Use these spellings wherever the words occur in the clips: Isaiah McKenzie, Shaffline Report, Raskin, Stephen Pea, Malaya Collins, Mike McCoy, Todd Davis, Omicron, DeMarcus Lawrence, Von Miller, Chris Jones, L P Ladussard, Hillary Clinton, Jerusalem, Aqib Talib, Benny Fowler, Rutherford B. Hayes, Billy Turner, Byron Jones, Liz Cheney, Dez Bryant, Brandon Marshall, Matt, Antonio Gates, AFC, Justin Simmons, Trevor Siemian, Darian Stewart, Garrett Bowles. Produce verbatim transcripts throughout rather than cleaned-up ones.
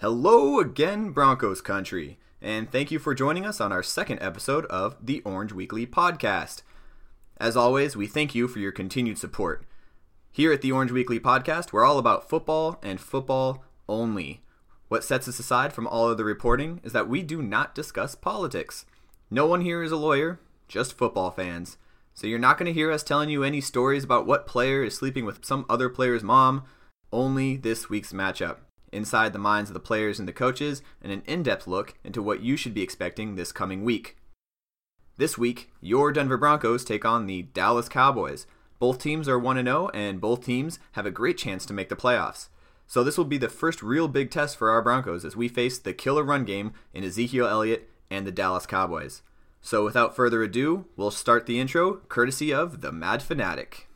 Hello again, Broncos country, and thank you for joining us on our second episode of the Orange Weekly Podcast. As always, we thank you for your continued support. Here at the Orange Weekly Podcast, we're all about football and football only. What sets us aside from all other reporting is that we do not discuss politics. No one here is a lawyer, just football fans. So you're not going to hear us telling you any stories about what player is sleeping with some other player's mom, only this week's matchup. Inside the minds of the players and the coaches, and an in-depth look into what you should be expecting this coming week. This week, your Denver Broncos take on the Dallas Cowboys. Both teams are one and oh, and both teams have a great chance to make the playoffs. So this will be the first real big test for our Broncos as we face the killer run game in Ezekiel Elliott and the Dallas Cowboys. So without further ado, we'll start the intro, courtesy of the Mad Fanatic.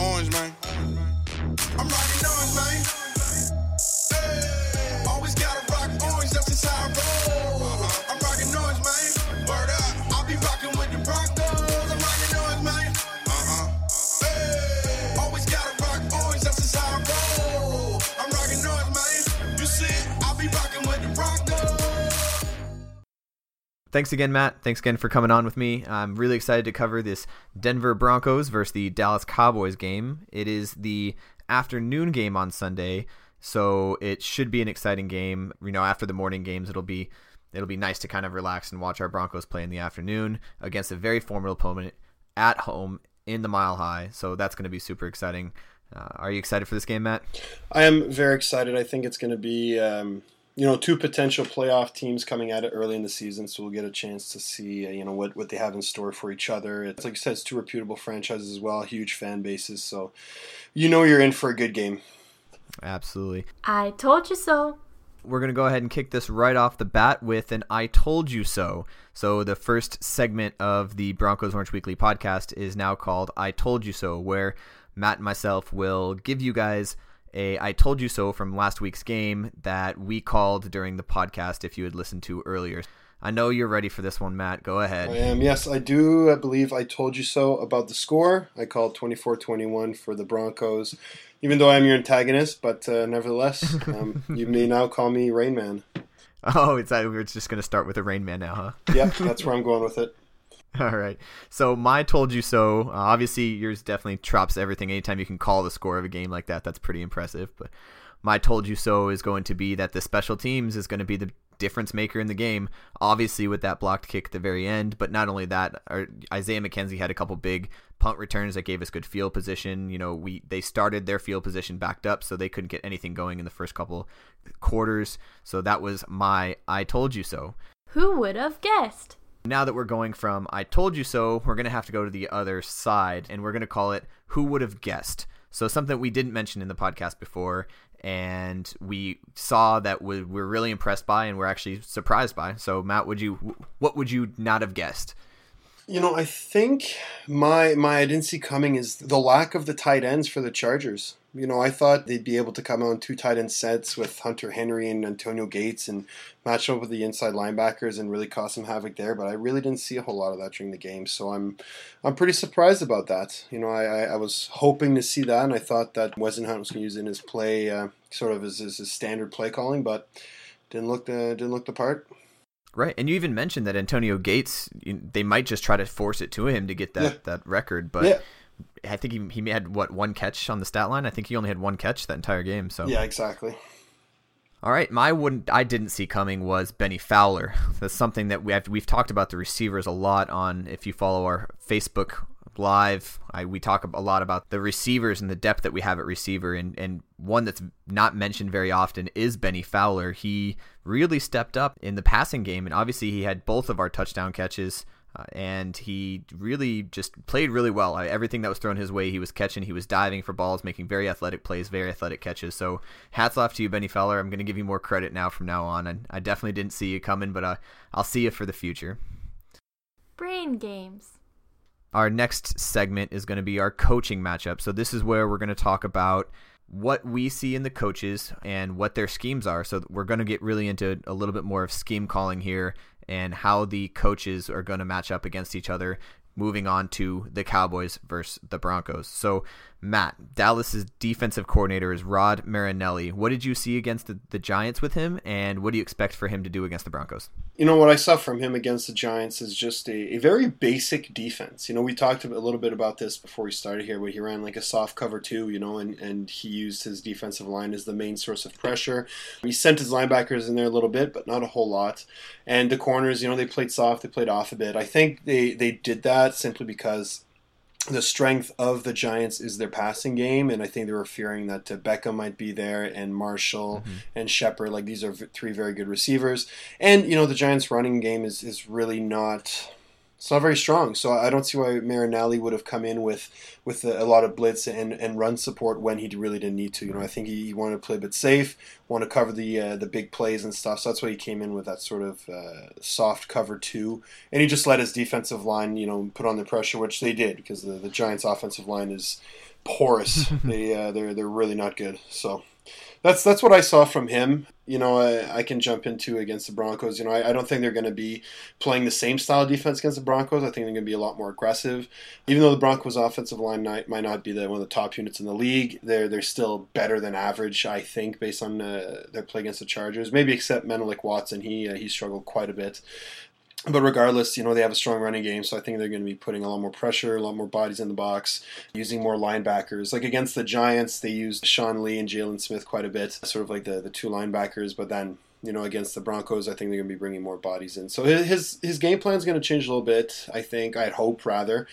Orange, man. I'm rocking orange, man. Hey, always gotta rock orange, that's just how I roll. I'm rocking orange, man. Word up, I'll be rocking with the Broncos. I'm rocking orange, man. Uh-huh. Hey, always gotta rock orange, that's just how I roll. I'm rocking orange, man. You see it, I'll be rocking with the Broncos. Thanks again, Matt. Thanks again for coming on with me. I'm really excited to cover this Denver Broncos versus the Dallas Cowboys game. It is the afternoon game on Sunday, so it should be an exciting game. You know, after the morning games, it'll be it'll be nice to kind of relax and watch our Broncos play in the afternoon against a very formidable opponent at home in the Mile High. So that's going to be super exciting. Uh, are you excited for this game, Matt? I am very excited. I think it's going to be um, you know, two potential playoff teams coming at it early in the season, so we'll get a chance to see, you know, what, what they have in store for each other. It's like you said, it's two reputable franchises as well, huge fan bases, so you know you're in for a good game. Absolutely. I told you so. We're going to go ahead and kick this right off the bat with an I told you so. So the first segment of the Broncos Orange Weekly Podcast is now called I Told You So, where Matt and myself will give you guys a I told you so from last week's game that we called during the podcast if you had listened to earlier. I know you're ready for this one, Matt. Go ahead. I am. Yes, I do. I believe I told you so about the score. I called twenty-four twenty-one for the Broncos, even though I'm your antagonist, but uh, nevertheless, um, you may now call me Rain Man. Oh, it's we're just going to start with a Rain Man now, huh? Yep, that's where I'm going with it. All right. So my told you so, uh, obviously yours definitely trops everything. Anytime you can call the score of a game like that, that's pretty impressive. But my told you so is going to be that the special teams is going to be the difference maker in the game, obviously with that blocked kick at the very end. But not only that, our, Isaiah McKenzie had a couple big punt returns that gave us good field position. You know, we they started their field position backed up, so they couldn't get anything going in the first couple quarters. So that was my I told you so. Who would have guessed? Now that we're going from I told you so, we're going to have to go to the other side, and we're going to call it Who Would Have Guessed? So something we didn't mention in the podcast before, and we saw that we we're really impressed by and we're actually surprised by. So Matt, would you what would you not have guessed? You know, I think my my I didn't see coming is the lack of the tight ends for the Chargers. You know, I thought they'd be able to come out in two tight end sets with Hunter Henry and Antonio Gates and match up with the inside linebackers and really cause some havoc there. But I really didn't see a whole lot of that during the game. So I'm I'm pretty surprised about that. You know, I, I was hoping to see that, and I thought that Wesenhunt was going to use it in his play, uh, sort of as his standard play calling, but didn't look the didn't look the part. Right, and you even mentioned that Antonio Gates, they might just try to force it to him to get that, yeah. that record, but... Yeah. I think he he had, what, one catch on the stat line? I think he only had one catch that entire game. So yeah, exactly. All right, my one I didn't see coming was Benny Fowler. That's something that we have, we've talked about the receivers a lot on. If you follow our Facebook Live, I, we talk a lot about the receivers and the depth that we have at receiver. And, and one that's not mentioned very often is Benny Fowler. He really stepped up in the passing game, and obviously he had both of our touchdown catches. Uh, and he really just played really well. I, everything that was thrown his way, he was catching, he was diving for balls, making very athletic plays, very athletic catches. So hats off to you, Benny Fowler. I'm going to give you more credit now from now on. And I, I definitely didn't see you coming, but uh, I'll see you for the future. Brain games. Our next segment is going to be our coaching matchup. So this is where we're going to talk about what we see in the coaches and what their schemes are. So we're going to get really into a little bit more of scheme calling here and how the coaches are going to match up against each other, moving on to the Cowboys versus the Broncos. So, Matt, Dallas's defensive coordinator is Rod Marinelli. What did you see against the, the Giants with him, and what do you expect for him to do against the Broncos? You know, what I saw from him against the Giants is just a, a very basic defense. You know, we talked a little bit about this before we started here, where he ran like a soft cover two, you know, and, and he used his defensive line as the main source of pressure. He sent his linebackers in there a little bit, but not a whole lot. And the corners, you know, they played soft, they played off a bit. I think they, they did that simply because the strength of the Giants is their passing game, and I think they were fearing that Beckham might be there, and Marshall mm-hmm. and Shepard. Like, these are three very good receivers. And, you know, the Giants' running game is, is really not... It's not very strong, so I don't see why Marinelli would have come in with, with a, a lot of blitz and, and run support when he really didn't need to. You know, I think he, he wanted to play a bit safe, wanted to cover the uh, the big plays and stuff, so that's why he came in with that sort of uh, soft cover two. And he just let his defensive line, you know, put on the pressure, which they did, because the, the Giants' offensive line is porous. they, uh, they're, they're really not good, so... That's that's what I saw from him. You know, I, I can jump into against the Broncos. You know, I, I don't think they're going to be playing the same style of defense against the Broncos. I think they're going to be a lot more aggressive. Even though the Broncos' offensive line might, might not be the, one of the top units in the league, they're they're still better than average, I think, based on uh, their play against the Chargers. Maybe except Menelik Watson. He uh, he struggled quite a bit. But regardless, you know, they have a strong running game, so I think they're going to be putting a lot more pressure, a lot more bodies in the box, using more linebackers. Like against the Giants, they used Sean Lee and Jaylon Smith quite a bit, sort of like the, the two linebackers. But then, you know, against the Broncos, I think they're going to be bringing more bodies in. So his his game plan is going to change a little bit, I think. I'd hope, rather.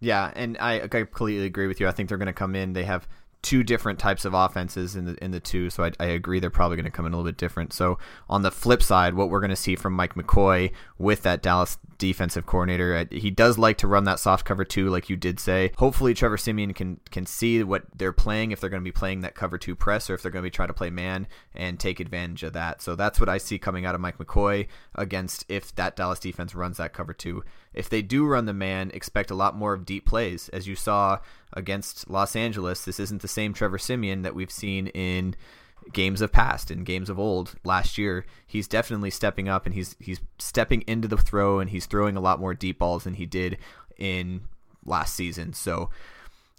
Yeah, and I, I completely agree with you. I think they're going to come in. They have two different types of offenses in the in the two, so I, I agree they're probably going to come in a little bit different. So on the flip side, what we're going to see from Mike McCoy with that Dallas defensive coordinator, he does like to run that soft cover two, like you did say. Hopefully Trevor Siemian can can see what they're playing, if they're going to be playing that cover two press or if they're going to be trying to play man, and take advantage of that. So that's what I see coming out of Mike McCoy against if that Dallas defense runs that cover two. If they do run the man, expect a lot more of deep plays. As you saw against Los Angeles, this isn't the same Trevor Siemian that we've seen in games of past and games of old last year. He's definitely stepping up, and he's he's stepping into the throw, and he's throwing a lot more deep balls than he did in last season. So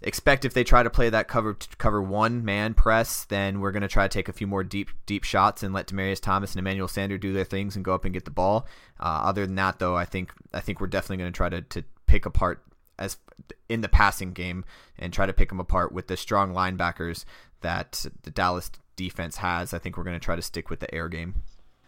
expect if they try to play that cover cover one man press, then we're going to try to take a few more deep deep shots and let Demarius Thomas and Emmanuel Sanders do their things and go up and get the ball. Uh, other than that, though, I think I think we're definitely going to try to to pick apart as in the passing game and try to pick them apart with the strong linebackers that the Dallas defense has. I think we're going to try to stick with the air game.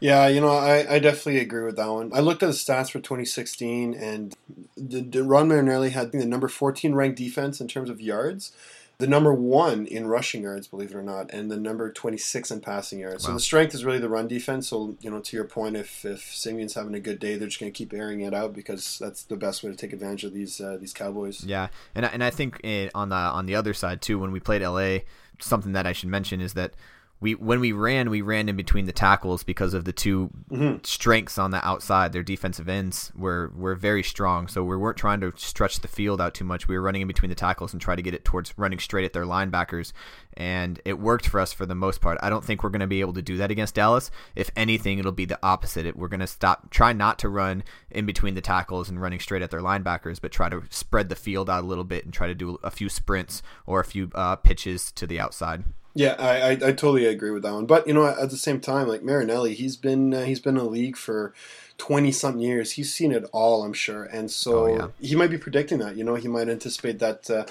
Yeah, you know, I, I definitely agree with that one. I looked at the stats for twenty sixteen, and the, the Ron Marinelli had the number fourteen ranked defense in terms of yards, the number one in rushing yards, believe it or not, and the number twenty-six in passing yards. Wow. So the strength is really the run defense. So, you know, to your point, if, if Simeon's having a good day, they're just going to keep airing it out, because that's the best way to take advantage of these uh, these Cowboys. Yeah, and I, and I think it, on the on the other side, too, when we played L A, something that I should mention is that We when we ran, we ran in between the tackles because of the two mm-hmm. strengths on the outside. Their defensive ends were, were very strong, so we weren't trying to stretch the field out too much. We were running in between the tackles and try to get it towards running straight at their linebackers, and it worked for us for the most part. I don't think we're going to be able to do that against Dallas. If anything, it'll be the opposite. We're going to stop, try not to run in between the tackles and running straight at their linebackers, but try to spread the field out a little bit and try to do a few sprints or a few uh, pitches to the outside. Yeah, I, I I totally agree with that one. But, you know, at the same time, like Marinelli, he's been uh, he's been in the league for twenty-something years. He's seen it all, I'm sure. And so oh, yeah. he might be predicting that. You know, he might anticipate that uh,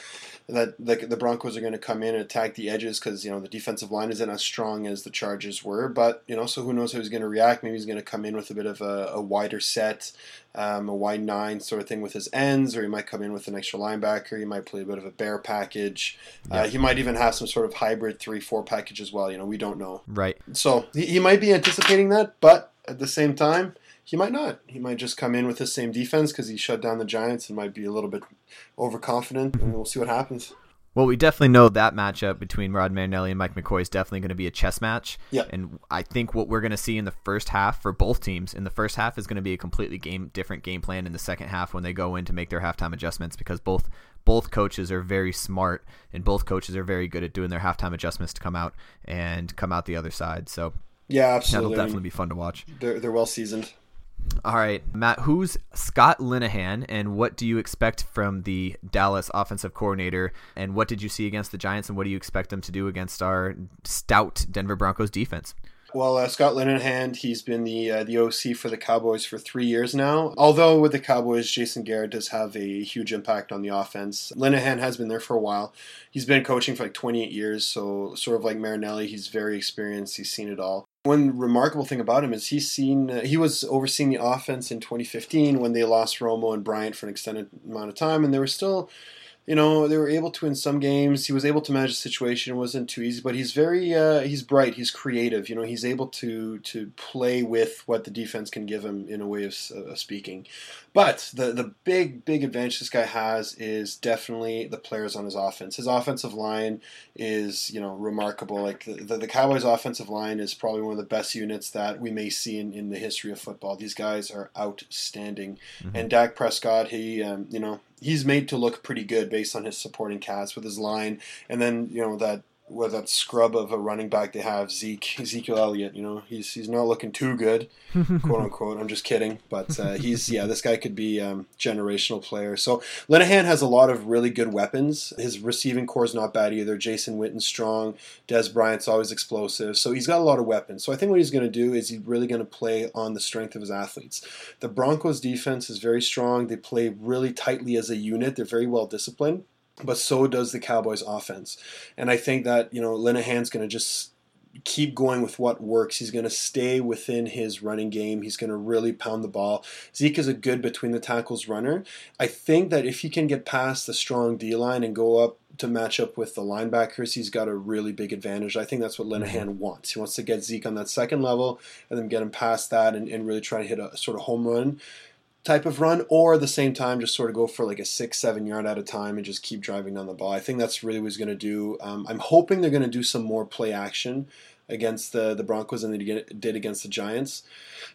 that like the Broncos are going to come in and attack the edges because, you know, the defensive line isn't as strong as the Chargers were. But, you know, so who knows how he's going to react. Maybe he's going to come in with a bit of a, a wider set, um, a wide nine sort of thing with his ends, or he might come in with an extra linebacker. He might play a bit of a bear package. Yeah. Uh, he might even have some sort of hybrid three four package as well. You know, we don't know. Right. So he, he might be anticipating that, but at the same time, He might not. He might just come in with the same defense because he shut down the Giants and might be a little bit overconfident, and we'll see what happens. Well, we definitely know that matchup between Rod Marinelli and Mike McCoy is definitely going to be a chess match. Yeah. And I think what we're going to see in the first half for both teams in the first half is going to be a completely game different game plan in the second half when they go in to make their halftime adjustments, because both both coaches are very smart and both coaches are very good at doing their halftime adjustments to come out and come out the other side. So, yeah, absolutely. That'll definitely be fun to watch. They're, they're well seasoned. All right, Matt, who's Scott Linehan, and what do you expect from the Dallas offensive coordinator, and what did you see against the Giants, and what do you expect them to do against our stout Denver Broncos defense? Well, uh, Scott Linehan, he's been the uh, the O C for the Cowboys for three years now. Although with the Cowboys, Jason Garrett does have a huge impact on the offense. Linehan has been there for a while. He's been coaching for like twenty-eight years, so sort of like Marinelli, he's very experienced. He's seen it all. One remarkable thing about him is he's seen uh, he was overseeing the offense in twenty fifteen when they lost Romo and Bryant for an extended amount of time, and they were still, you know, they were able to win some games. He was able to manage the situation. It wasn't too easy, but he's very uh, he's bright. He's creative. You know, he's able to to play with what the defense can give him in a way of uh, speaking. But the the big big advantage this guy has is definitely the players on his offense. His offensive line is, you know, remarkable. Like the the, the Cowboys' offensive line is probably one of the best units that we may see in, in the history of football. These guys are outstanding. Mm-hmm. And Dak Prescott, he um, you know. he's made to look pretty good based on his supporting cast with his line. And then, you know, that with that scrub of a running back they have, Zeke, Ezekiel Elliott, you know, he's he's not looking too good, quote unquote. I'm just kidding. But uh, he's, yeah, this guy could be a um, generational player. So Linehan has a lot of really good weapons. His receiving core is not bad either. Jason Witten's strong. Dez Bryant's always explosive. So he's got a lot of weapons. So I think what he's going to do is he's really going to play on the strength of his athletes. The Broncos defense is very strong. They play really tightly as a unit. They're very well disciplined. But so does the Cowboys offense. And I think that, you know, Linehan's going to just keep going with what works. He's going to stay within his running game. He's going to really pound the ball. Zeke is a good between the tackles runner. I think that if he can get past the strong D-line and go up to match up with the linebackers, he's got a really big advantage. I think that's what Linehan wants. He wants to get Zeke on that second level and then get him past that and, and really try to hit a sort of home run type of run, or at the same time just sort of go for like a six, seven yard at a time and just keep driving down the ball. I think that's really what he's going to do. Um, I'm hoping they're going to do some more play action against the, the Broncos than they did against the Giants.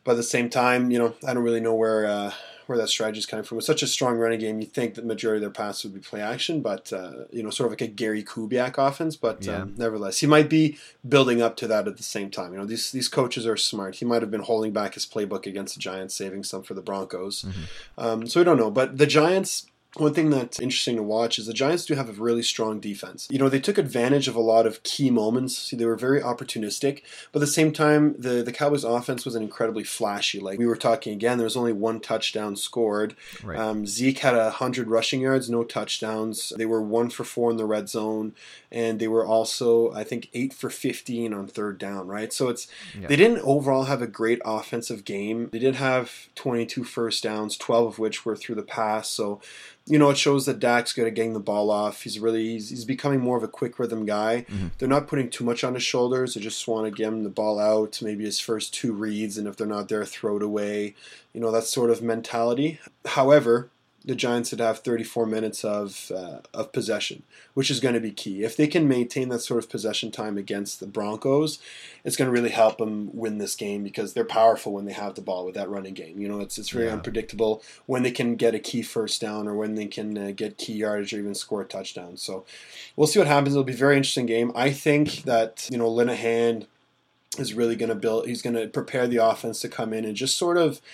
But at the same time, you know, I don't really know where uh, where that strategy is coming from. With such a strong running game, you'd think that the majority of their passes would be play action, but, uh, you know, sort of like a Gary Kubiak offense. But yeah. um, nevertheless, he might be building up to that at the same time. You know, these these coaches are smart. He might have been holding back his playbook against the Giants, saving some for the Broncos. Mm-hmm. Um, so we don't know. But the Giants... One thing that's interesting to watch is the Giants do have a really strong defense. You know, they took advantage of a lot of key moments. They were very opportunistic, but at the same time, the, the Cowboys offense was incredibly flashy. Like we were talking again, there was only one touchdown scored. Right. Um, Zeke had one hundred rushing yards, no touchdowns. They were one for four in the red zone, and they were also, I think, eight for fifteen on third down, right? So it's yeah. They didn't overall have a great offensive game. They did have twenty-two first downs, twelve of which were through the pass, so... You know, it shows that Dak's good at getting the ball off. He's really he's, he's becoming more of a quick rhythm guy. Mm-hmm. They're not putting too much on his shoulders. They just want to get him the ball out, maybe his first two reads, and if they're not there, throw it away. You know, that sort of mentality. However, the Giants would have thirty-four minutes of uh, of possession, which is going to be key. If they can maintain that sort of possession time against the Broncos, it's going to really help them win this game because they're powerful when they have the ball with that running game. You know, it's it's very yeah. unpredictable when they can get a key first down or when they can uh, get key yardage or even score a touchdown. So we'll see what happens. It'll be a very interesting game. I think that, you know, Linehan is really going to build – he's going to prepare the offense to come in and just sort of –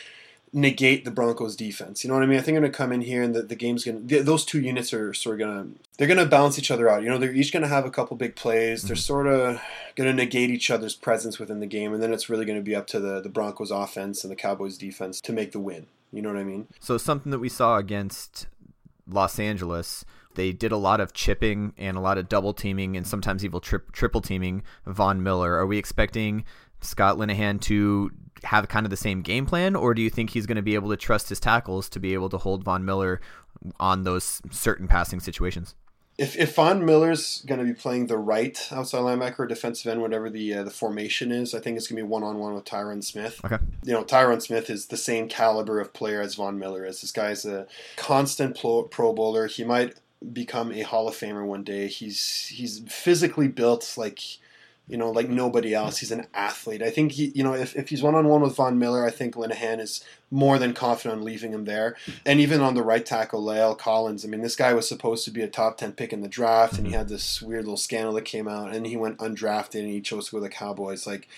negate the Broncos defense. You know what I mean? I think they're going to come in here and the, the game's going to, those two units are sort of going to, they're going to balance each other out. You know, they're each going to have a couple big plays. They're sort of going to negate each other's presence within the game. And then it's really going to be up to the, the Broncos offense and the Cowboys defense to make the win. You know what I mean? So something that we saw against Los Angeles, they did a lot of chipping and a lot of double teaming and sometimes even tri- triple teaming Von Miller. Are we expecting Scott Linehan to have kind of the same game plan, or do you think he's going to be able to trust his tackles to be able to hold Von Miller on those certain passing situations? If if Von Miller's going to be playing the right outside linebacker or defensive end, whatever the uh, the formation is, I think it's going to be one-on-one with Tyron Smith. Okay. You know, Tyron Smith is the same caliber of player as Von Miller is. This guy's a constant pro, pro bowler. He might become a Hall of Famer one day. He's he's physically built like, you know, like nobody else. He's an athlete. I think, he, you know, if, if he's one-on-one with Von Miller, I think Linehan is more than confident on leaving him there. And even on the right tackle, La'el Collins, I mean, this guy was supposed to be a top ten pick in the draft, and he had this weird little scandal that came out, and he went undrafted, and he chose to go to the Cowboys. Like,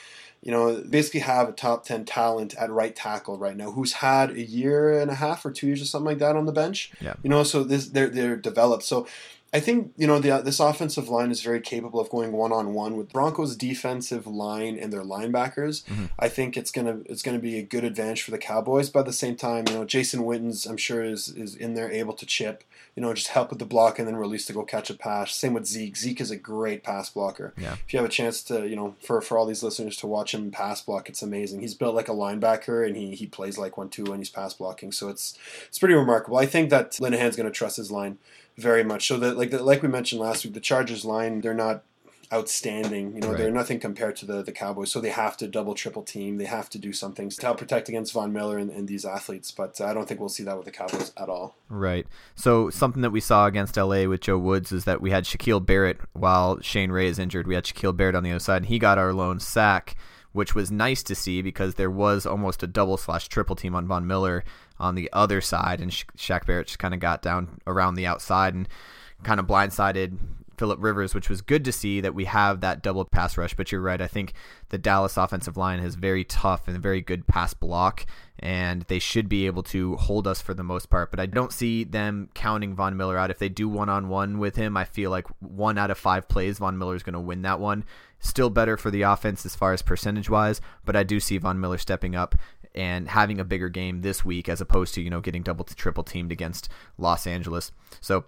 you know, basically have a top ten talent at right tackle right now who's had a year and a half or two years or something like that on the bench. Yeah. You know, so this they're they're developed. So I think, you know, the, this offensive line is very capable of going one-on-one with Broncos' defensive line and their linebackers. Mm-hmm. I think it's gonna it's gonna be a good advantage for the Cowboys. But at the same time, you know, Jason Witten's, I'm sure, is is in there able to chip, you know, just help with the block and then release to go catch a pass. Same with Zeke. Zeke is a great pass blocker. Yeah. If you have a chance to, you know, for, for all these listeners to watch him pass block, it's amazing. He's built like a linebacker, and he he plays like one too when he's pass blocking. So it's it's pretty remarkable. I think that Linehan's gonna trust his line very much. So that, like, the, like we mentioned last week, the Chargers line, they're not outstanding. You know, right. They're nothing compared to the, the Cowboys. So they have to double, triple team. They have to do some things to help protect against Von Miller and, and these athletes. But I don't think we'll see that with the Cowboys at all. Right. So something that we saw against L A with Joe Woods is that we had Shaquille Barrett while Shane Ray is injured. We had Shaquille Barrett on the other side, and he got our lone sack, which was nice to see because there was almost a double slash triple team on Von Miller on the other side, and Sha- Shaq Barrett just kind of got down around the outside and kind of blindsided Philip Rivers, which was good to see that we have that double pass rush. But you're right. I think the Dallas offensive line is very tough and a very good pass block, and they should be able to hold us for the most part. But I don't see them counting Von Miller out. If they do one-on-one with him, I feel like one out of five plays, Von Miller is going to win that one. Still better for the offense as far as percentage-wise, but I do see Von Miller stepping up and having a bigger game this week as opposed to, you know, getting double to triple teamed against Los Angeles. So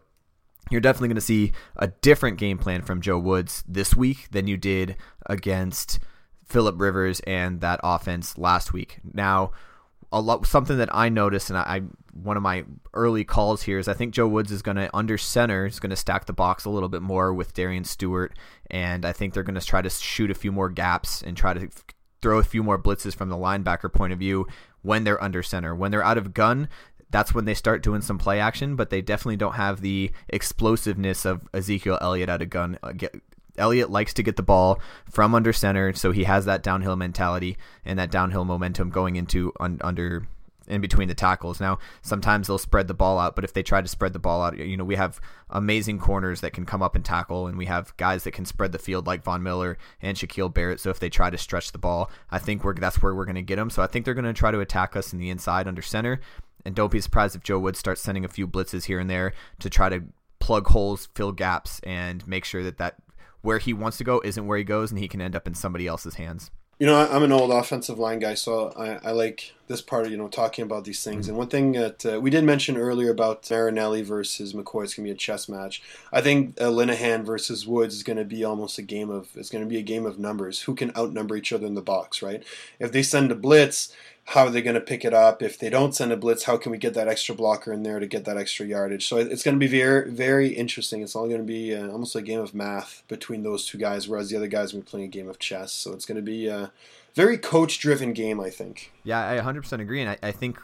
you're definitely going to see a different game plan from Joe Woods this week than you did against Philip Rivers and that offense last week. Now, a lot, something that I noticed, and I, I one of my early calls here is I think Joe Woods is going to, under center, is going to stack the box a little bit more with Darian Stewart, and I think they're going to try to shoot a few more gaps and try to throw a few more blitzes from the linebacker point of view when they're under center. When they're out of gun, that's when they start doing some play action, but they definitely don't have the explosiveness of Ezekiel Elliott out of gun. Elliott likes to get the ball from under center, so he has that downhill mentality and that downhill momentum going into un- under in between the tackles. Now, sometimes they'll spread the ball out, but if they try to spread the ball out, you know, we have amazing corners that can come up and tackle, and we have guys that can spread the field like Von Miller and Shaquille Barrett. So if they try to stretch the ball, I think we're that's where we're going to get them. So I think they're going to try to attack us in the inside under center. And don't be surprised if Joe Woods starts sending a few blitzes here and there to try to plug holes, fill gaps, and make sure that that where he wants to go isn't where he goes, and he can end up in somebody else's hands. You know, I'm an old offensive line guy, so I, I like this part of, you know, talking about these things. Mm-hmm. And one thing that uh, we did mention earlier about Marinelli versus McCoy is going to be a chess match. I think uh, Linehan versus Woods is going to be almost a game of it's going to be a game of numbers. Who can outnumber each other in the box, right? If they send a blitz, how are they going to pick it up? If they don't send a blitz, how can we get that extra blocker in there to get that extra yardage? So it's going to be very, very interesting. It's all going to be uh, almost a game of math between those two guys, whereas the other guys will be playing a game of chess. So it's going to be a very coach-driven game, I think. Yeah, I one hundred percent agree, and I, I think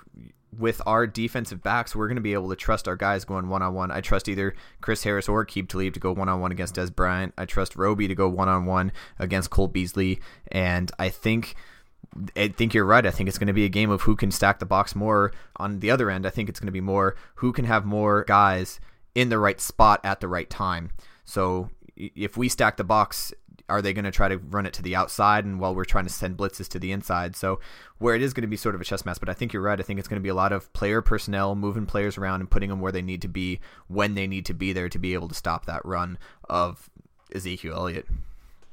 with our defensive backs, we're going to be able to trust our guys going one-on-one. I trust either Chris Harris or Aqib Talib to go one-on-one against Dez Bryant. I trust Roby to go one-on-one against Cole Beasley, and I think – I think you're right. I think it's going to be a game of who can stack the box more. On the other end, I think it's going to be more who can have more guys in the right spot at the right time. So if we stack the box, are they going to try to run it to the outside and while we're trying to send blitzes to the inside? So where it is going to be sort of a chess match, but I think you're right. I think it's going to be a lot of player personnel, moving players around and putting them where they need to be when they need to be there to be able to stop that run of Ezekiel Elliott.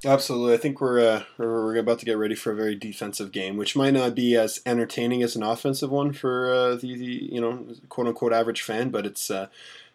Absolutely. I think we're uh, we're about to get ready for a very defensive game, which might not be as entertaining as an offensive one for uh, the, the, you know, quote unquote average fan, but it's uh,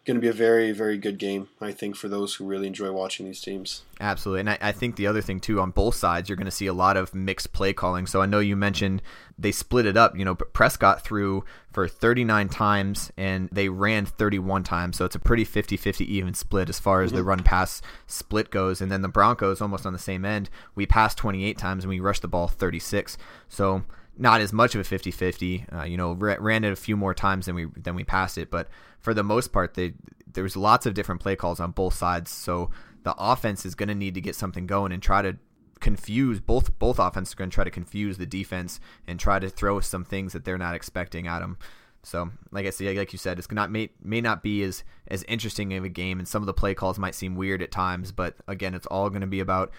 going to be a very, very good game, I think, for those who really enjoy watching these teams. Absolutely. And I, I think the other thing, too, on both sides, you're going to see a lot of mixed play calling. So I know you mentioned they split it up, you know, but Prescott threw for thirty-nine times and they ran thirty-one times. So it's a pretty fifty-fifty even split as far as mm-hmm. the run-pass split goes. And then the Broncos, almost on the same end, we passed twenty-eight times and we rushed the ball thirty-six. So not as much of a fifty-fifty, uh, you know, ran it a few more times than we than we passed it. But for the most part, they, there was lots of different play calls on both sides. So the offense is going to need to get something going and try to confuse both. Both offenses are going to try to confuse the defense and try to throw some things that they're not expecting at them. So, like I said, like you said, it's not may may not be as as interesting of a game, and some of the play calls might seem weird at times. But again, it's all going to be about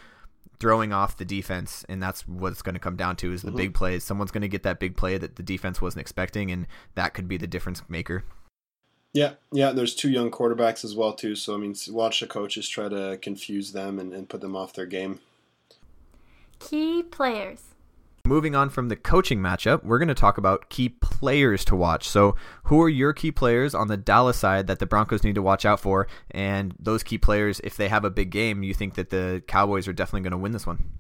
throwing off the defense, and that's what it's going to come down to is the mm-hmm. big plays. Someone's going to get that big play that the defense wasn't expecting, and that could be the difference maker. Yeah, yeah, there's two young quarterbacks as well, too. So, I mean, watch the coaches try to confuse them and, and put them off their game. Key players. Moving on from the coaching matchup, we're going to talk about key players to watch. So who are your key players on the Dallas side that the Broncos need to watch out for? And those key players, if they have a big game, you think that the Cowboys are definitely going to win this one?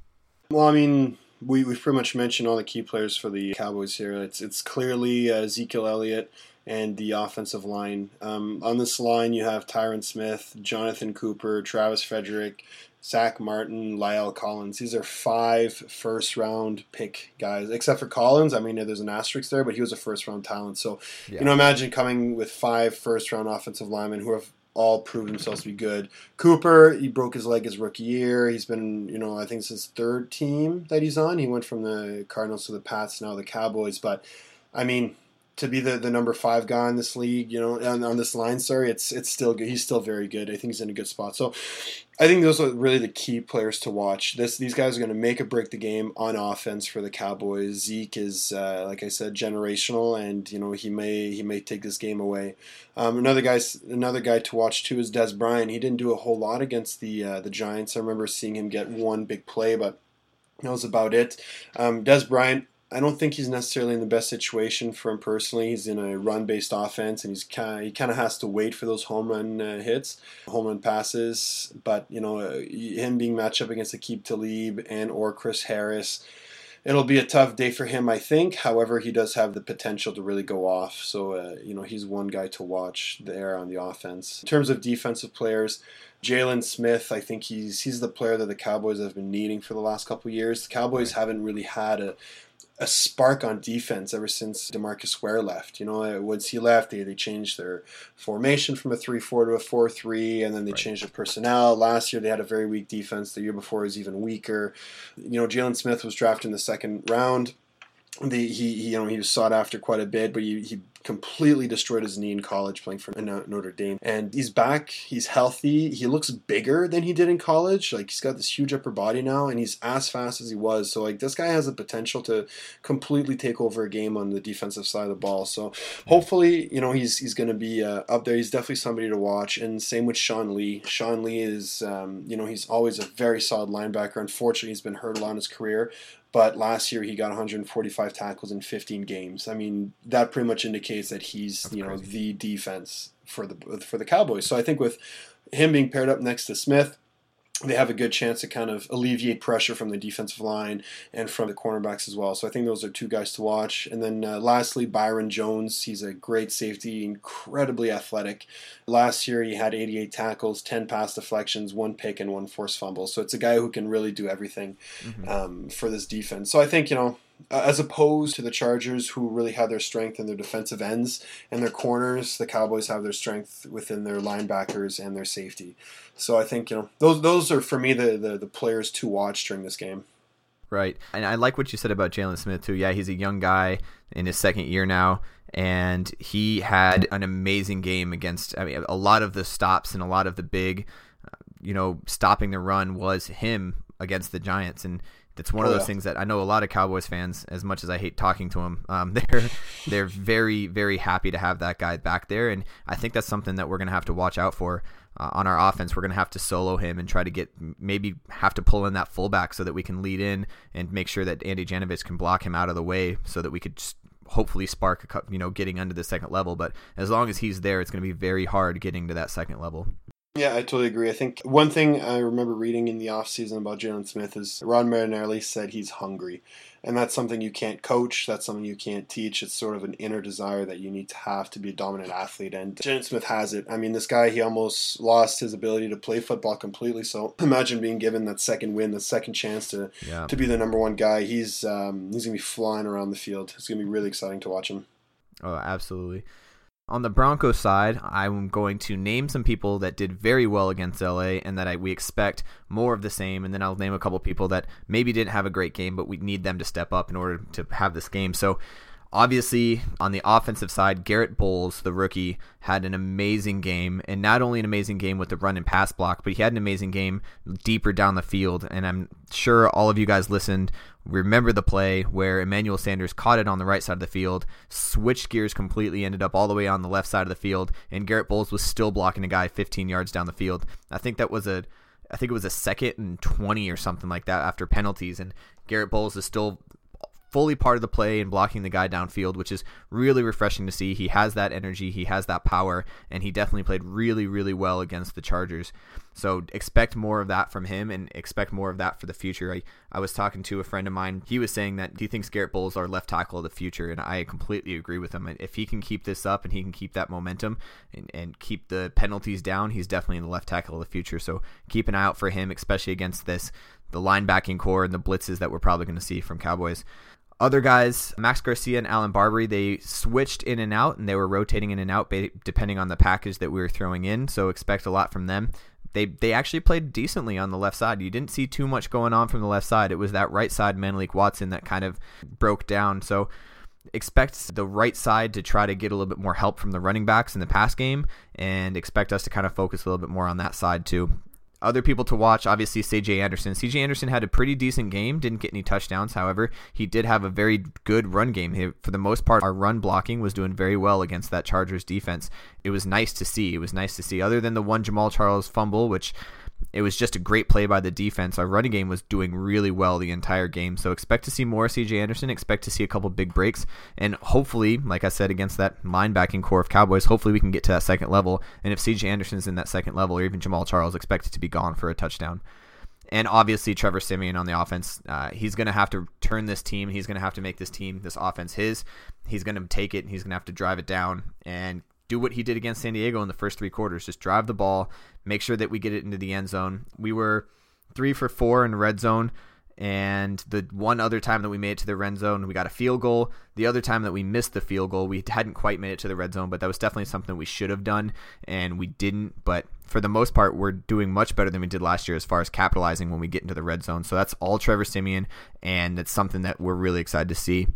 Well, I mean, we, we've pretty much mentioned all the key players for the Cowboys here. It's, it's clearly uh, Ezekiel Elliott and the offensive line. Um, on this line, you have Tyron Smith, Jonathan Cooper, Travis Frederick, Zach Martin, Lyle Collins. These are five first-round pick guys, except for Collins. I mean, there's an asterisk there, but he was a first-round talent. So, yeah. you know, imagine coming with five first-round offensive linemen who have all proved themselves to be good. Cooper, he broke his leg his rookie year. He's been, you know, I think it's his third team that he's on. He went from the Cardinals to the Pats, now the Cowboys. But, I mean, to be the, the number five guy in this league, you know, on, on this line, sorry, it's it's still good. He's still very good. I think he's in a good spot. So I think those are really the key players to watch. This These guys are going to make or break the game on offense for the Cowboys. Zeke is, uh, like I said, generational, and, you know, he may he may take this game away. Um, another guy's another guy to watch, too, is Dez Bryant. He didn't do a whole lot against the uh, the Giants. I remember seeing him get one big play, but that was about it. Um, Dez Bryant, I don't think he's necessarily in the best situation for him personally. He's in a run-based offense, and he's kinda, he kind of has to wait for those home run uh, hits, home run passes. But, you know, uh, him being matched up against Aqib Talib and or Chris Harris, it'll be a tough day for him, I think. However, he does have the potential to really go off. So, uh, you know, he's one guy to watch there on the offense. In terms of defensive players, Jaylon Smith, I think he's, he's the player that the Cowboys have been needing for the last couple of years. The Cowboys haven't really had a... a spark on defense ever since DeMarcus Ware left. You know, once he left, they, they changed their formation from a three four to a four three, and then they right. changed their personnel. Last year, they had a very weak defense. The year before was even weaker. You know, Jaylon Smith was drafted in the second round. The, he, he, you know, he was sought after quite a bit, but he, he completely destroyed his knee in college playing for Notre Dame. And he's back. He's healthy. He looks bigger than he did in college. Like, he's got this huge upper body now, and he's as fast as he was. So, like, this guy has the potential to completely take over a game on the defensive side of the ball. So, hopefully, you know, he's he's going to be uh, up there. He's definitely somebody to watch. And same with Sean Lee. Sean Lee is, um, you know, he's always a very solid linebacker. Unfortunately, he's been hurt a lot in his career. But last year he got one hundred forty-five tackles in fifteen games. I mean, that pretty much indicates that he's That's you know crazy. the defense for the for the Cowboys. So I think with him being paired up next to Smith, they have a good chance to kind of alleviate pressure from the defensive line and from the cornerbacks as well. So I think those are two guys to watch. And then uh, lastly, Byron Jones. He's a great safety, incredibly athletic. Last year, he had eighty-eight tackles, ten pass deflections, one pick, and one forced fumble. So it's a guy who can really do everything mm-hmm. um, for this defense. So I think, you know, as opposed to the Chargers, who really have their strength in their defensive ends and their corners, the Cowboys have their strength within their linebackers and their safety. So I think, you know, those those are, for me, the, the, the players to watch during this game. Right. And I like what you said about Jaylon Smith, too. Yeah, he's a young guy in his second year now, and he had an amazing game against, I mean, a lot of the stops and a lot of the big, you know, stopping the run was him against the Giants. And That's one oh, of those yeah. things that I know a lot of Cowboys fans, as much as I hate talking to them, um, they're they're very, very happy to have that guy back there. And I think that's something that we're going to have to watch out for uh, on our offense. We're going to have to solo him and try to get maybe have to pull in that fullback so that we can lead in and make sure that Andy Janovich can block him out of the way so that we could just hopefully spark a cup, you know, getting under the second level. But as long as he's there, it's going to be very hard getting to that second level. Yeah, I totally agree. I think one thing I remember reading in the offseason about Jaylon Smith is Rod Marinelli said he's hungry. And that's something you can't coach. That's something you can't teach. It's sort of an inner desire that you need to have to be a dominant athlete. And Jaylon Smith has it. I mean, this guy, he almost lost his ability to play football completely. So imagine being given that second win, that second chance to yeah. to be the number one guy. He's, um, he's going to be flying around the field. It's going to be really exciting to watch him. Oh, absolutely. On the Broncos side, I'm going to name some people that did very well against L A and that I, we expect more of the same, and then I'll name a couple people that maybe didn't have a great game, but we need them to step up in order to have this game. So obviously, on the offensive side, Garrett Bowles, the rookie, had an amazing game, and not only an amazing game with the run and pass block, but he had an amazing game deeper down the field, and I'm sure all of you guys listened. Remember the play where Emmanuel Sanders caught it on the right side of the field, switched gears completely, ended up all the way on the left side of the field, and Garrett Bowles was still blocking a guy fifteen yards down the field. I think that was a, I think it was a second and twenty or something like that after penalties, and Garrett Bowles is still fully part of the play and blocking the guy downfield, which is really refreshing to see. He has that energy, he has that power, and he definitely played really, really well against the Chargers. So expect more of that from him and expect more of that for the future. I, I was talking to a friend of mine. He was saying that he thinks Garrett Bowles are left tackle of the future, and I completely agree with him. If he can keep this up and he can keep that momentum and, and keep the penalties down, he's definitely the left tackle of the future. So keep an eye out for him, especially against this, the linebacking core and the blitzes that we're probably going to see from Cowboys. Other guys, Max Garcia and Alan Barbary, they switched in and out, and they were rotating in and out depending on the package that we were throwing in, so expect a lot from them. They they actually played decently on the left side. You didn't see too much going on from the left side. It was that right side, Menelik Watson, that kind of broke down, so expect the right side to try to get a little bit more help from the running backs in the pass game, and expect us to kind of focus a little bit more on that side too. Other people to watch, obviously, C J Anderson. C J Anderson had a pretty decent game, didn't get any touchdowns. However, he did have a very good run game. He, for the most part, our run blocking was doing very well against that Chargers defense. It was nice to see. It was nice to see. Other than the one Jamal Charles fumble, which it was just a great play by the defense, our running game was doing really well the entire game. So expect to see more C J Anderson. Expect to see a couple big breaks. And hopefully, like I said, against that linebacking core of Cowboys, hopefully we can get to that second level. And if C J Anderson's in that second level, or even Jamal Charles, expect it to be gone for a touchdown. And obviously Trevor Siemian on the offense, uh, he's going to have to turn this team. He's going to have to make this team, this offense his. He's going to take it, and he's going to have to drive it down and do what he did against San Diego in the first three quarters. Just drive the ball, make sure that we get it into the end zone. We were three for four in the red zone, and the one other time that we made it to the red zone, we got a field goal. The other time that we missed the field goal, we hadn't quite made it to the red zone, but that was definitely something we should have done, and we didn't. But for the most part, we're doing much better than we did last year as far as capitalizing when we get into the red zone. So that's all Trevor Siemian, and it's something that we're really excited to see.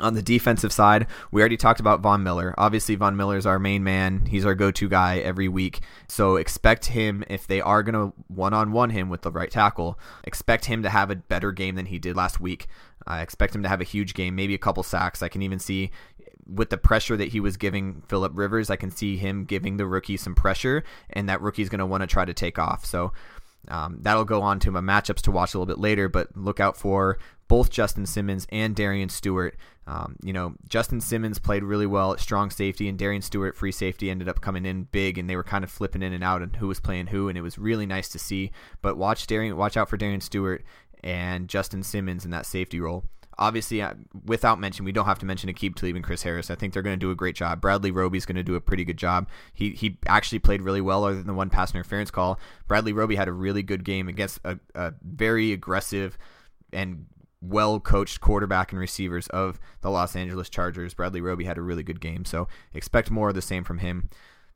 On the defensive side, we already talked about Von Miller. Obviously, Von Miller is our main man. He's our go-to guy every week. So expect him, if they are going to one-on-one him with the right tackle, expect him to have a better game than he did last week. I expect him to have a huge game, maybe a couple sacks. I can even see, with the pressure that he was giving Philip Rivers, I can see him giving the rookie some pressure, and that rookie's going to want to try to take off. So um, that'll go on to my matchups to watch a little bit later, but look out for both Justin Simmons and Darian Stewart. Um, you know, Justin Simmons played really well at strong safety, and Darian Stewart, free safety, ended up coming in big, and they were kind of flipping in and out and who was playing who, and it was really nice to see. But watch Darian, watch out for Darian Stewart and Justin Simmons in that safety role. Obviously, without mention, we don't have to mention Aqib Talib and Chris Harris. I think they're going to do a great job. Bradley Roby is going to do a pretty good job. He he actually played really well other than the one pass interference call. Bradley Roby had a really good game against a, a very aggressive and well-coached quarterback and receivers of the Los Angeles Chargers. Bradley Roby had a really good game, so expect more of the same from him.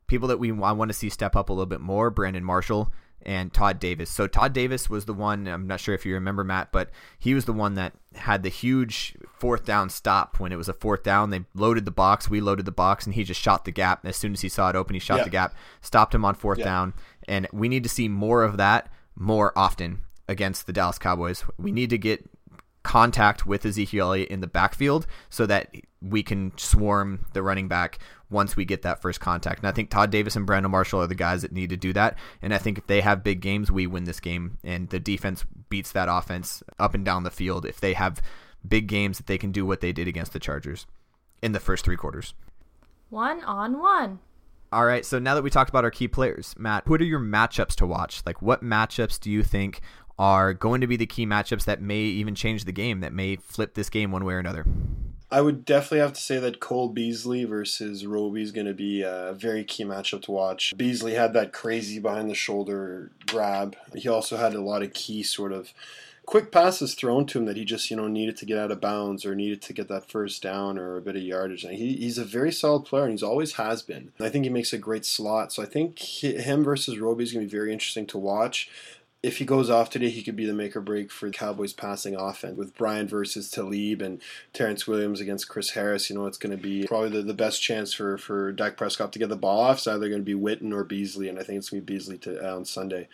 People that we I want to see step up a little bit more, Brandon Marshall and Todd Davis. So Todd Davis was the one, I'm not sure if you remember, Matt, but he was the one that had the huge fourth down stop when it was a fourth down. They loaded the box, we loaded the box, and he just shot the gap. As soon as he saw it open, he shot yeah. the gap, stopped him on fourth yeah. down, and we need to see more of that more often against the Dallas Cowboys. We need to get contact with Ezekiel Elliott in the backfield so that we can swarm the running back once we get that first contact. And I think Todd Davis and Brandon Marshall are the guys that need to do that. And I think if they have big games, we win this game. And the defense beats that offense up and down the field if they have big games that they can do what they did against the Chargers. in the first three quarters. One on one. All right, so now that we talked about our key players, Matt, what are your matchups to watch? Like, what matchups do you think are going to be the key matchups that may even change the game, that may flip this game one way or another? I would definitely have to say that Cole Beasley versus Roby is going to be a very key matchup to watch. Beasley had that crazy behind-the-shoulder grab. He also had a lot of key sort of quick passes thrown to him that he just, you know, needed to get out of bounds or needed to get that first down or a bit of yardage. He, he's a very solid player, and he's always has been. I think he makes a great slot. So I think he, him versus Roby is going to be very interesting to watch. If he goes off today, he could be the make or break for the Cowboys passing offense. With Bryant versus Talib and Terrence Williams against Chris Harris, you know, it's going to be probably the, the best chance for, for Dak Prescott to get the ball off. It's either going to be Witten or Beasley, and I think it's going to be Beasley to, uh, on Sunday.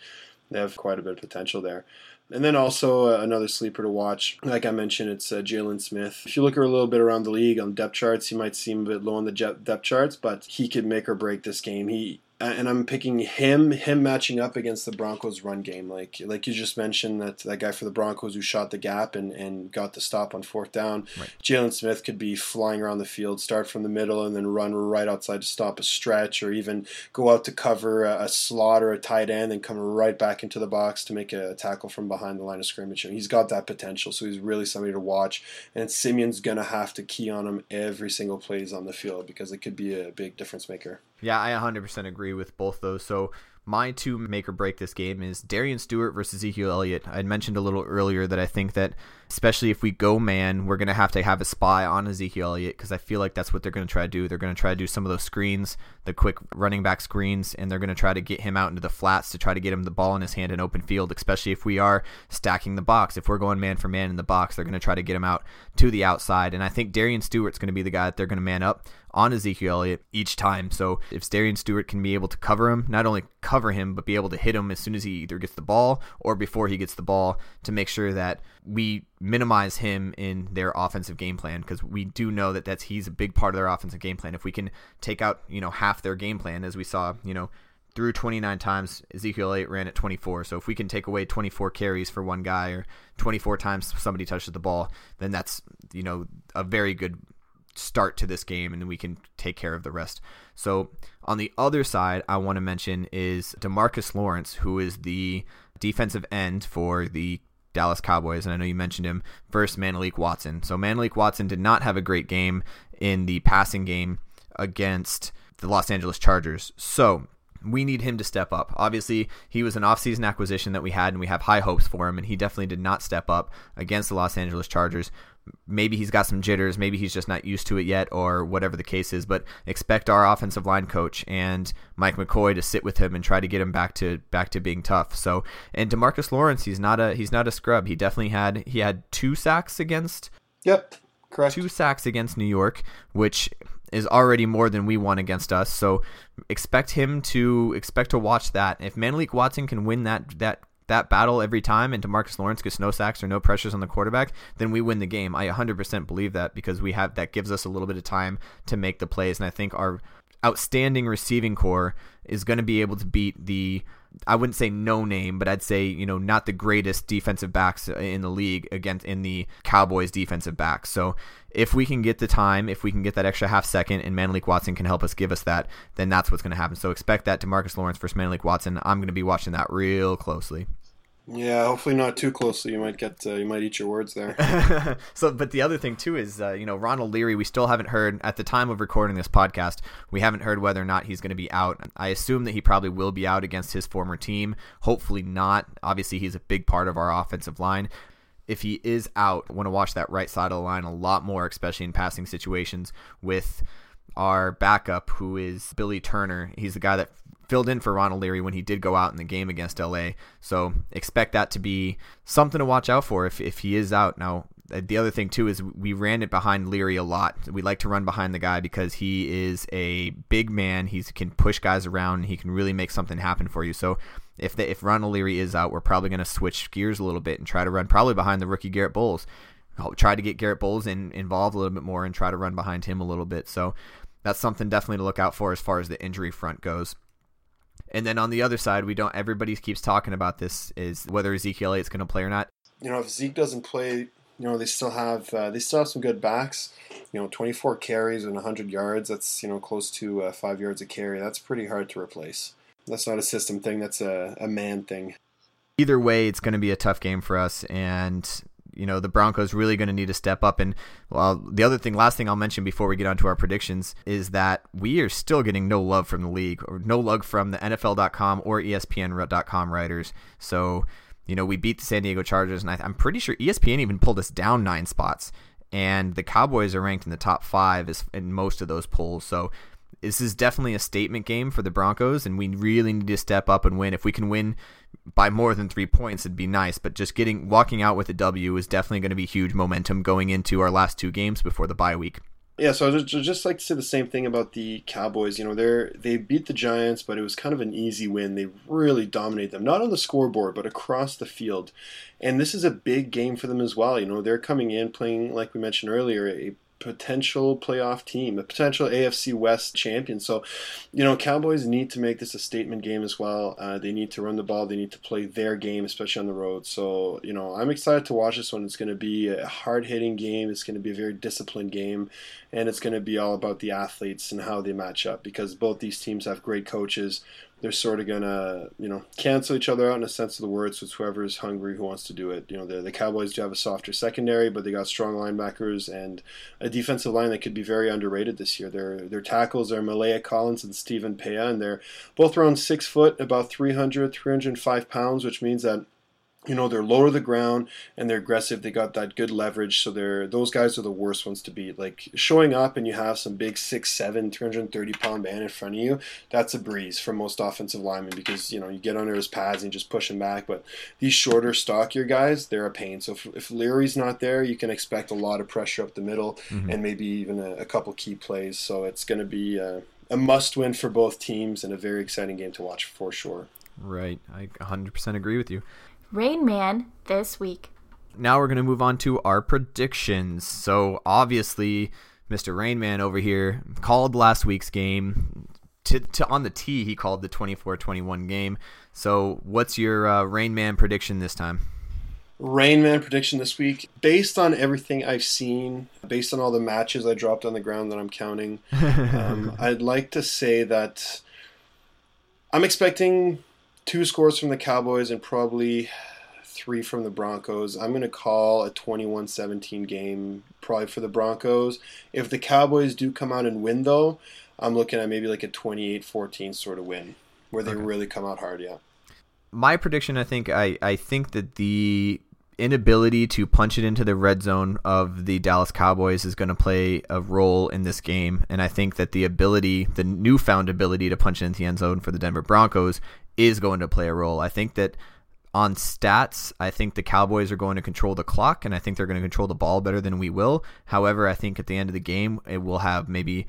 They have quite a bit of potential there. And then also uh, another sleeper to watch, like I mentioned, it's uh, Jaylon Smith. If you look a little bit around the league on depth charts, he might seem a bit low on the depth charts, but he could make or break this game. He And I'm picking him, him matching up against the Broncos' run game. Like like you just mentioned, that that guy for the Broncos who shot the gap and, and got the stop on fourth down. Right. Jaylon Smith could be flying around the field, start from the middle, and then run right outside to stop a stretch, or even go out to cover a, a slot or a tight end and come right back into the box to make a tackle from behind the line of scrimmage. And he's got that potential, so he's really somebody to watch. And Simeon's going to have to key on him every single plays on the field because it could be a big difference maker. Yeah, I one hundred percent agree with both those. So my two make or break this game is Darian Stewart versus Ezekiel Elliott. I mentioned a little earlier that I think that, especially if we go man, we're going to have to have a spy on Ezekiel Elliott, because I feel like that's what they're going to try to do. They're going to try to do some of those screens, the quick running back screens, and they're going to try to get him out into the flats to try to get him the ball in his hand in open field, especially if we are stacking the box. If we're going man for man in the box, they're going to try to get him out to the outside. And I think Darian Stewart's going to be the guy that they're going to man up on Ezekiel Elliott each time. So if Darian Stewart can be able to cover him, not only cover him, but be able to hit him as soon as he either gets the ball or before he gets the ball, to make sure that we minimize him in their offensive game plan, because we do know that that's he's a big part of their offensive game plan. If we can take out, you know, half their game plan, as we saw, you know, through twenty-nine times, Ezekiel Elliott ran it twenty-four. So if we can take away twenty-four carries for one guy, or twenty-four times somebody touches the ball, then that's, you know, a very good start to this game, and then we can take care of the rest. So on the other side, I want to mention is DeMarcus Lawrence, who is the defensive end for the Dallas Cowboys, and I know you mentioned him first, Menelik Watson. So Menelik Watson did not have a great game in the passing game against the Los Angeles Chargers. So we need him to step up. Obviously, he was an offseason acquisition that we had, and we have high hopes for him, and he definitely did not step up against the Los Angeles Chargers. Maybe he's got some jitters, maybe he's just not used to it yet, or whatever the case is, but expect our offensive line coach and Mike McCoy to sit with him and try to get him back to back to being tough. So, and DeMarcus Lawrence, he's not a he's not a scrub. He definitely had he had two sacks against Yep, correct. Two sacks against New York, which is already more than we won against us. So, expect him to expect to watch that. If Menelik Watson can win that that that battle every time, and DeMarcus Lawrence gets no sacks or no pressures on the quarterback, then we win the game. I one hundred percent believe that, because we have that gives us a little bit of time to make the plays, and I think our outstanding receiving core is going to be able to beat the, I wouldn't say no name, but I'd say, you know, not the greatest defensive backs in the league against in the Cowboys defensive backs. So if we can get the time, if we can get that extra half second, and Menelik Watson can help us give us that, then that's what's going to happen. So expect that DeMarcus Lawrence versus Menelik Watson. I'm going to be watching that real closely. Yeah, hopefully not too closely. You might get, uh, you might eat your words there. So, but the other thing too is, uh, you know, Ronald Leary. We still haven't heard at the time of recording this podcast. We haven't heard whether or not he's going to be out. I assume that he probably will be out against his former team. Hopefully not. Obviously, he's a big part of our offensive line. If he is out, I want to watch that right side of the line a lot more, especially in passing situations with our backup, who is Billy Turner. He's the guy that filled in for Ronald Leary when he did go out in the game against L A. So expect that to be something to watch out for if, if he is out. Now, the other thing too is we ran it behind Leary a lot. We like to run behind the guy because he is a big man. He can push guys around. And he can really make something happen for you. So if the, if Ronald Leary is out, we're probably going to switch gears a little bit and try to run probably behind the rookie Garrett Bowles. I'll try to get Garrett Bowles in, involved a little bit more and try to run behind him a little bit. So that's something definitely to look out for as far as the injury front goes. And then on the other side, we don't. Everybody keeps talking about this, is whether Ezekiel Elliott's going to play or not. You know, if Zeke doesn't play, you know, they still have uh, they still have some good backs. You know, twenty-four carries and one hundred yards. That's, you know, close to uh, five yards a carry. That's pretty hard to replace. That's not a system thing. That's a, a man thing. Either way, it's going to be a tough game for us, and you know the Broncos really going to need to step up. And well, the other thing, last thing I'll mention before we get onto our predictions is that we are still getting no love from the league, or no love from the N F L dot com or E S P N dot com writers. So you know we beat the San Diego Chargers, and I, I'm pretty sure E S P N even pulled us down nine spots. And the Cowboys are ranked in the top five in most of those polls. So this is definitely a statement game for the Broncos, and we really need to step up and win. If we can win by more than three points, it'd be nice. But just getting walking out with a W is definitely going to be huge momentum going into our last two games before the bye week. Yeah, so I'd just like to say the same thing about the Cowboys. You know, they they beat the Giants, but it was kind of an easy win. They really dominated them, not on the scoreboard, but across the field. And this is a big game for them as well. You know, they're coming in playing, like we mentioned earlier, a potential playoff team, a potential A F C West champion. So, you know, Cowboys need to make this a statement game as well. Uh, they need to run the ball. They need to play their game, especially on the road. So, you know, I'm excited to watch this one. It's going to be a hard-hitting game. It's going to be a very disciplined game, and it's going to be all about the athletes and how they match up, because both these teams have great coaches. They're sort of going to, you know, cancel each other out in a sense of the word. So it's whoever is hungry who wants to do it. You know, the, the Cowboys do have a softer secondary, but they got strong linebackers and a defensive line that could be very underrated this year. Their their tackles are Malaya Collins and Stephen Pea, and they're both around six foot, about three hundred, three hundred five pounds, which means that, you know, they're lower to the ground and they're aggressive. They got that good leverage. So they're, those guys are the worst ones to beat. Like showing up and you have some big six seven, three hundred thirty pound man in front of you, that's a breeze for most offensive linemen, because, you know, you get under his pads and you just push him back. But these shorter, stockier guys, they're a pain. So if, if Leary's not there, you can expect a lot of pressure up the middle, mm-hmm. and maybe even a, a couple key plays. So it's going to be a, a must win for both teams and a very exciting game to watch for sure. Right. I one hundred percent agree with you. Rain Man this week. Now we're going to move on to our predictions. So obviously, Mister Rain Man over here called last week's game. To, to on the tee, he called the twenty-four twenty-one game. So what's your uh, Rain Man prediction this time? Rain Man prediction this week, based on everything I've seen, based on all the matches I dropped on the ground that I'm counting, um, I'd like to say that I'm expecting two scores from the Cowboys and probably three from the Broncos. I'm going to call a twenty-one seventeen game probably for the Broncos. If the Cowboys do come out and win, though, I'm looking at maybe like a twenty-eight fourteen sort of win where they okay. really come out hard, yeah. My prediction, I think, I, I think that the inability to punch it into the red zone of the Dallas Cowboys is going to play a role in this game. And I think that the ability, the newfound ability to punch it into the end zone for the Denver Broncos is going to play a role. I think that on stats, I think the Cowboys are going to control the clock, and I think they're going to control the ball better than we will. However, I think at the end of the game, it will have maybe,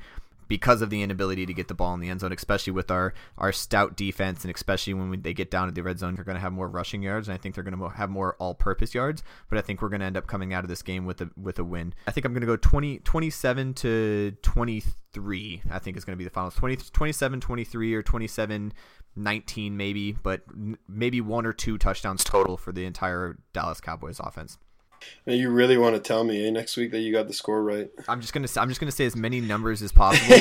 because of the inability to get the ball in the end zone, especially with our, our stout defense, and especially when we, they get down to the red zone, they're going to have more rushing yards, and I think they're going to have more all-purpose yards. But I think we're going to end up coming out of this game with a with a win. I think I'm going to go twenty, twenty-seven to twenty-three, I think is going to be the final. twenty, twenty-seven twenty-three or twenty-seven nineteen maybe, but maybe one or two touchdowns total for the entire Dallas Cowboys offense. You really want to tell me eh, next week that you got the score right? I'm just gonna I'm just gonna say as many numbers as possible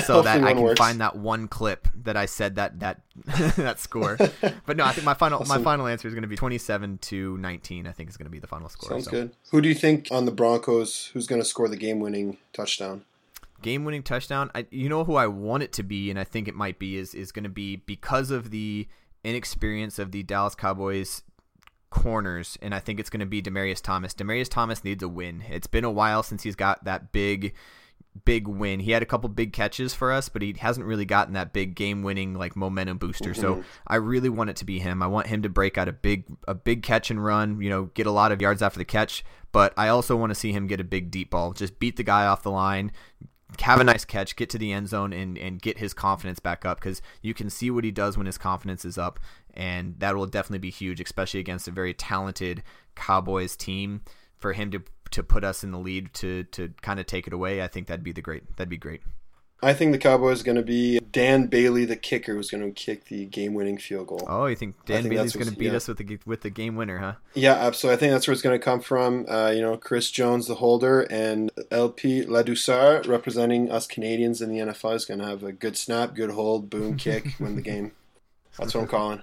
so that I can works. find that one clip that I said that that that score. But no, I think my final awesome. my final answer is going to be twenty-seven to nineteen. I think is going to be the final score. Sounds so. good. Who do you think on the Broncos? Who's going to score the game-winning touchdown? Game-winning touchdown. I, you know who I want it to be, and I think it might be is is going to be because of the inexperience of the Dallas Cowboys corners, and I think it's going to be Demarius Thomas. Demarius Thomas needs a win. It's been a while since he's got that big, big win. He had a couple big catches for us, but he hasn't really gotten that big game-winning like momentum booster. Mm-hmm. So I really want it to be him. I want him to break out a big, a big catch and run. You know, get a lot of yards after the catch. But I also want to see him get a big deep ball. Just beat the guy off the line. Have a nice catch, get to the end zone, and, and get his confidence back up, because you can see what he does when his confidence is up, and that will definitely be huge, especially against a very talented Cowboys team. For him to to put us in the lead to to kind of take it away, I think that'd be the great. That'd be great. I think the Cowboys are going to be Dan Bailey, the kicker, who's going to kick the game-winning field goal. Oh, you think Dan think Bailey's going to beat yeah. us with the with the game winner, huh? Yeah, absolutely. I think that's where it's going to come from. Uh, you know, Chris Jones, the holder, and L P Ladussard, representing us Canadians in the N F L, is going to have a good snap, good hold, boom, kick, win the game. That's what I'm calling.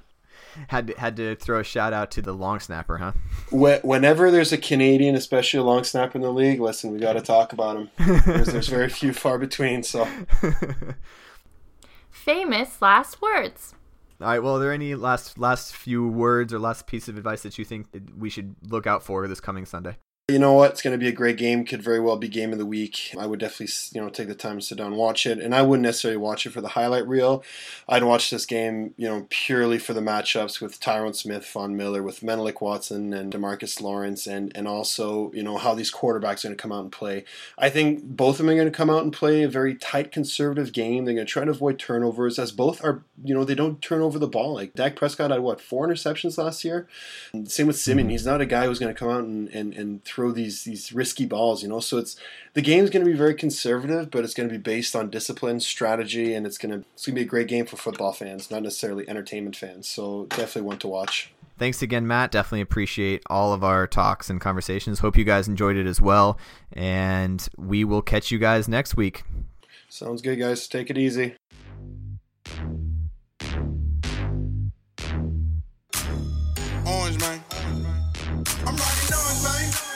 Had to, had to throw a shout out to the long snapper, huh? Whenever there's a Canadian, especially a long snapper in the league, listen, we got to talk about him. There's, there's very few far between. So, famous last words. All right. Well, are there any last last few words or last piece of advice that you think we should look out for this coming Sunday? You know what? It's going to be a great game. Could very well be game of the week. I would definitely, you know, take the time to sit down and watch it. And I wouldn't necessarily watch it for the highlight reel. I'd watch this game, you know, purely for the matchups with Tyron Smith, Von Miller, with Menelik Watson and DeMarcus Lawrence, and, and also, you know, how these quarterbacks are going to come out and play. I think both of them are going to come out and play a very tight, conservative game. They're going to try to avoid turnovers, as both are, you know, they don't turn over the ball. Like Dak Prescott had, what, four interceptions last year? And same with Simmons. He's not a guy who's going to come out and, and, and throw these these risky balls, you know. So it's the game's going to be very conservative, but it's going to be based on discipline, strategy, and it's going to it's going to be a great game for football fans, not necessarily entertainment fans. So definitely one to watch. Thanks again, Matt. Definitely appreciate all of our talks and conversations. Hope you guys enjoyed it as well, and we will catch you guys next week. Sounds good, guys. Take it easy. Orange man, I'm riding orange man.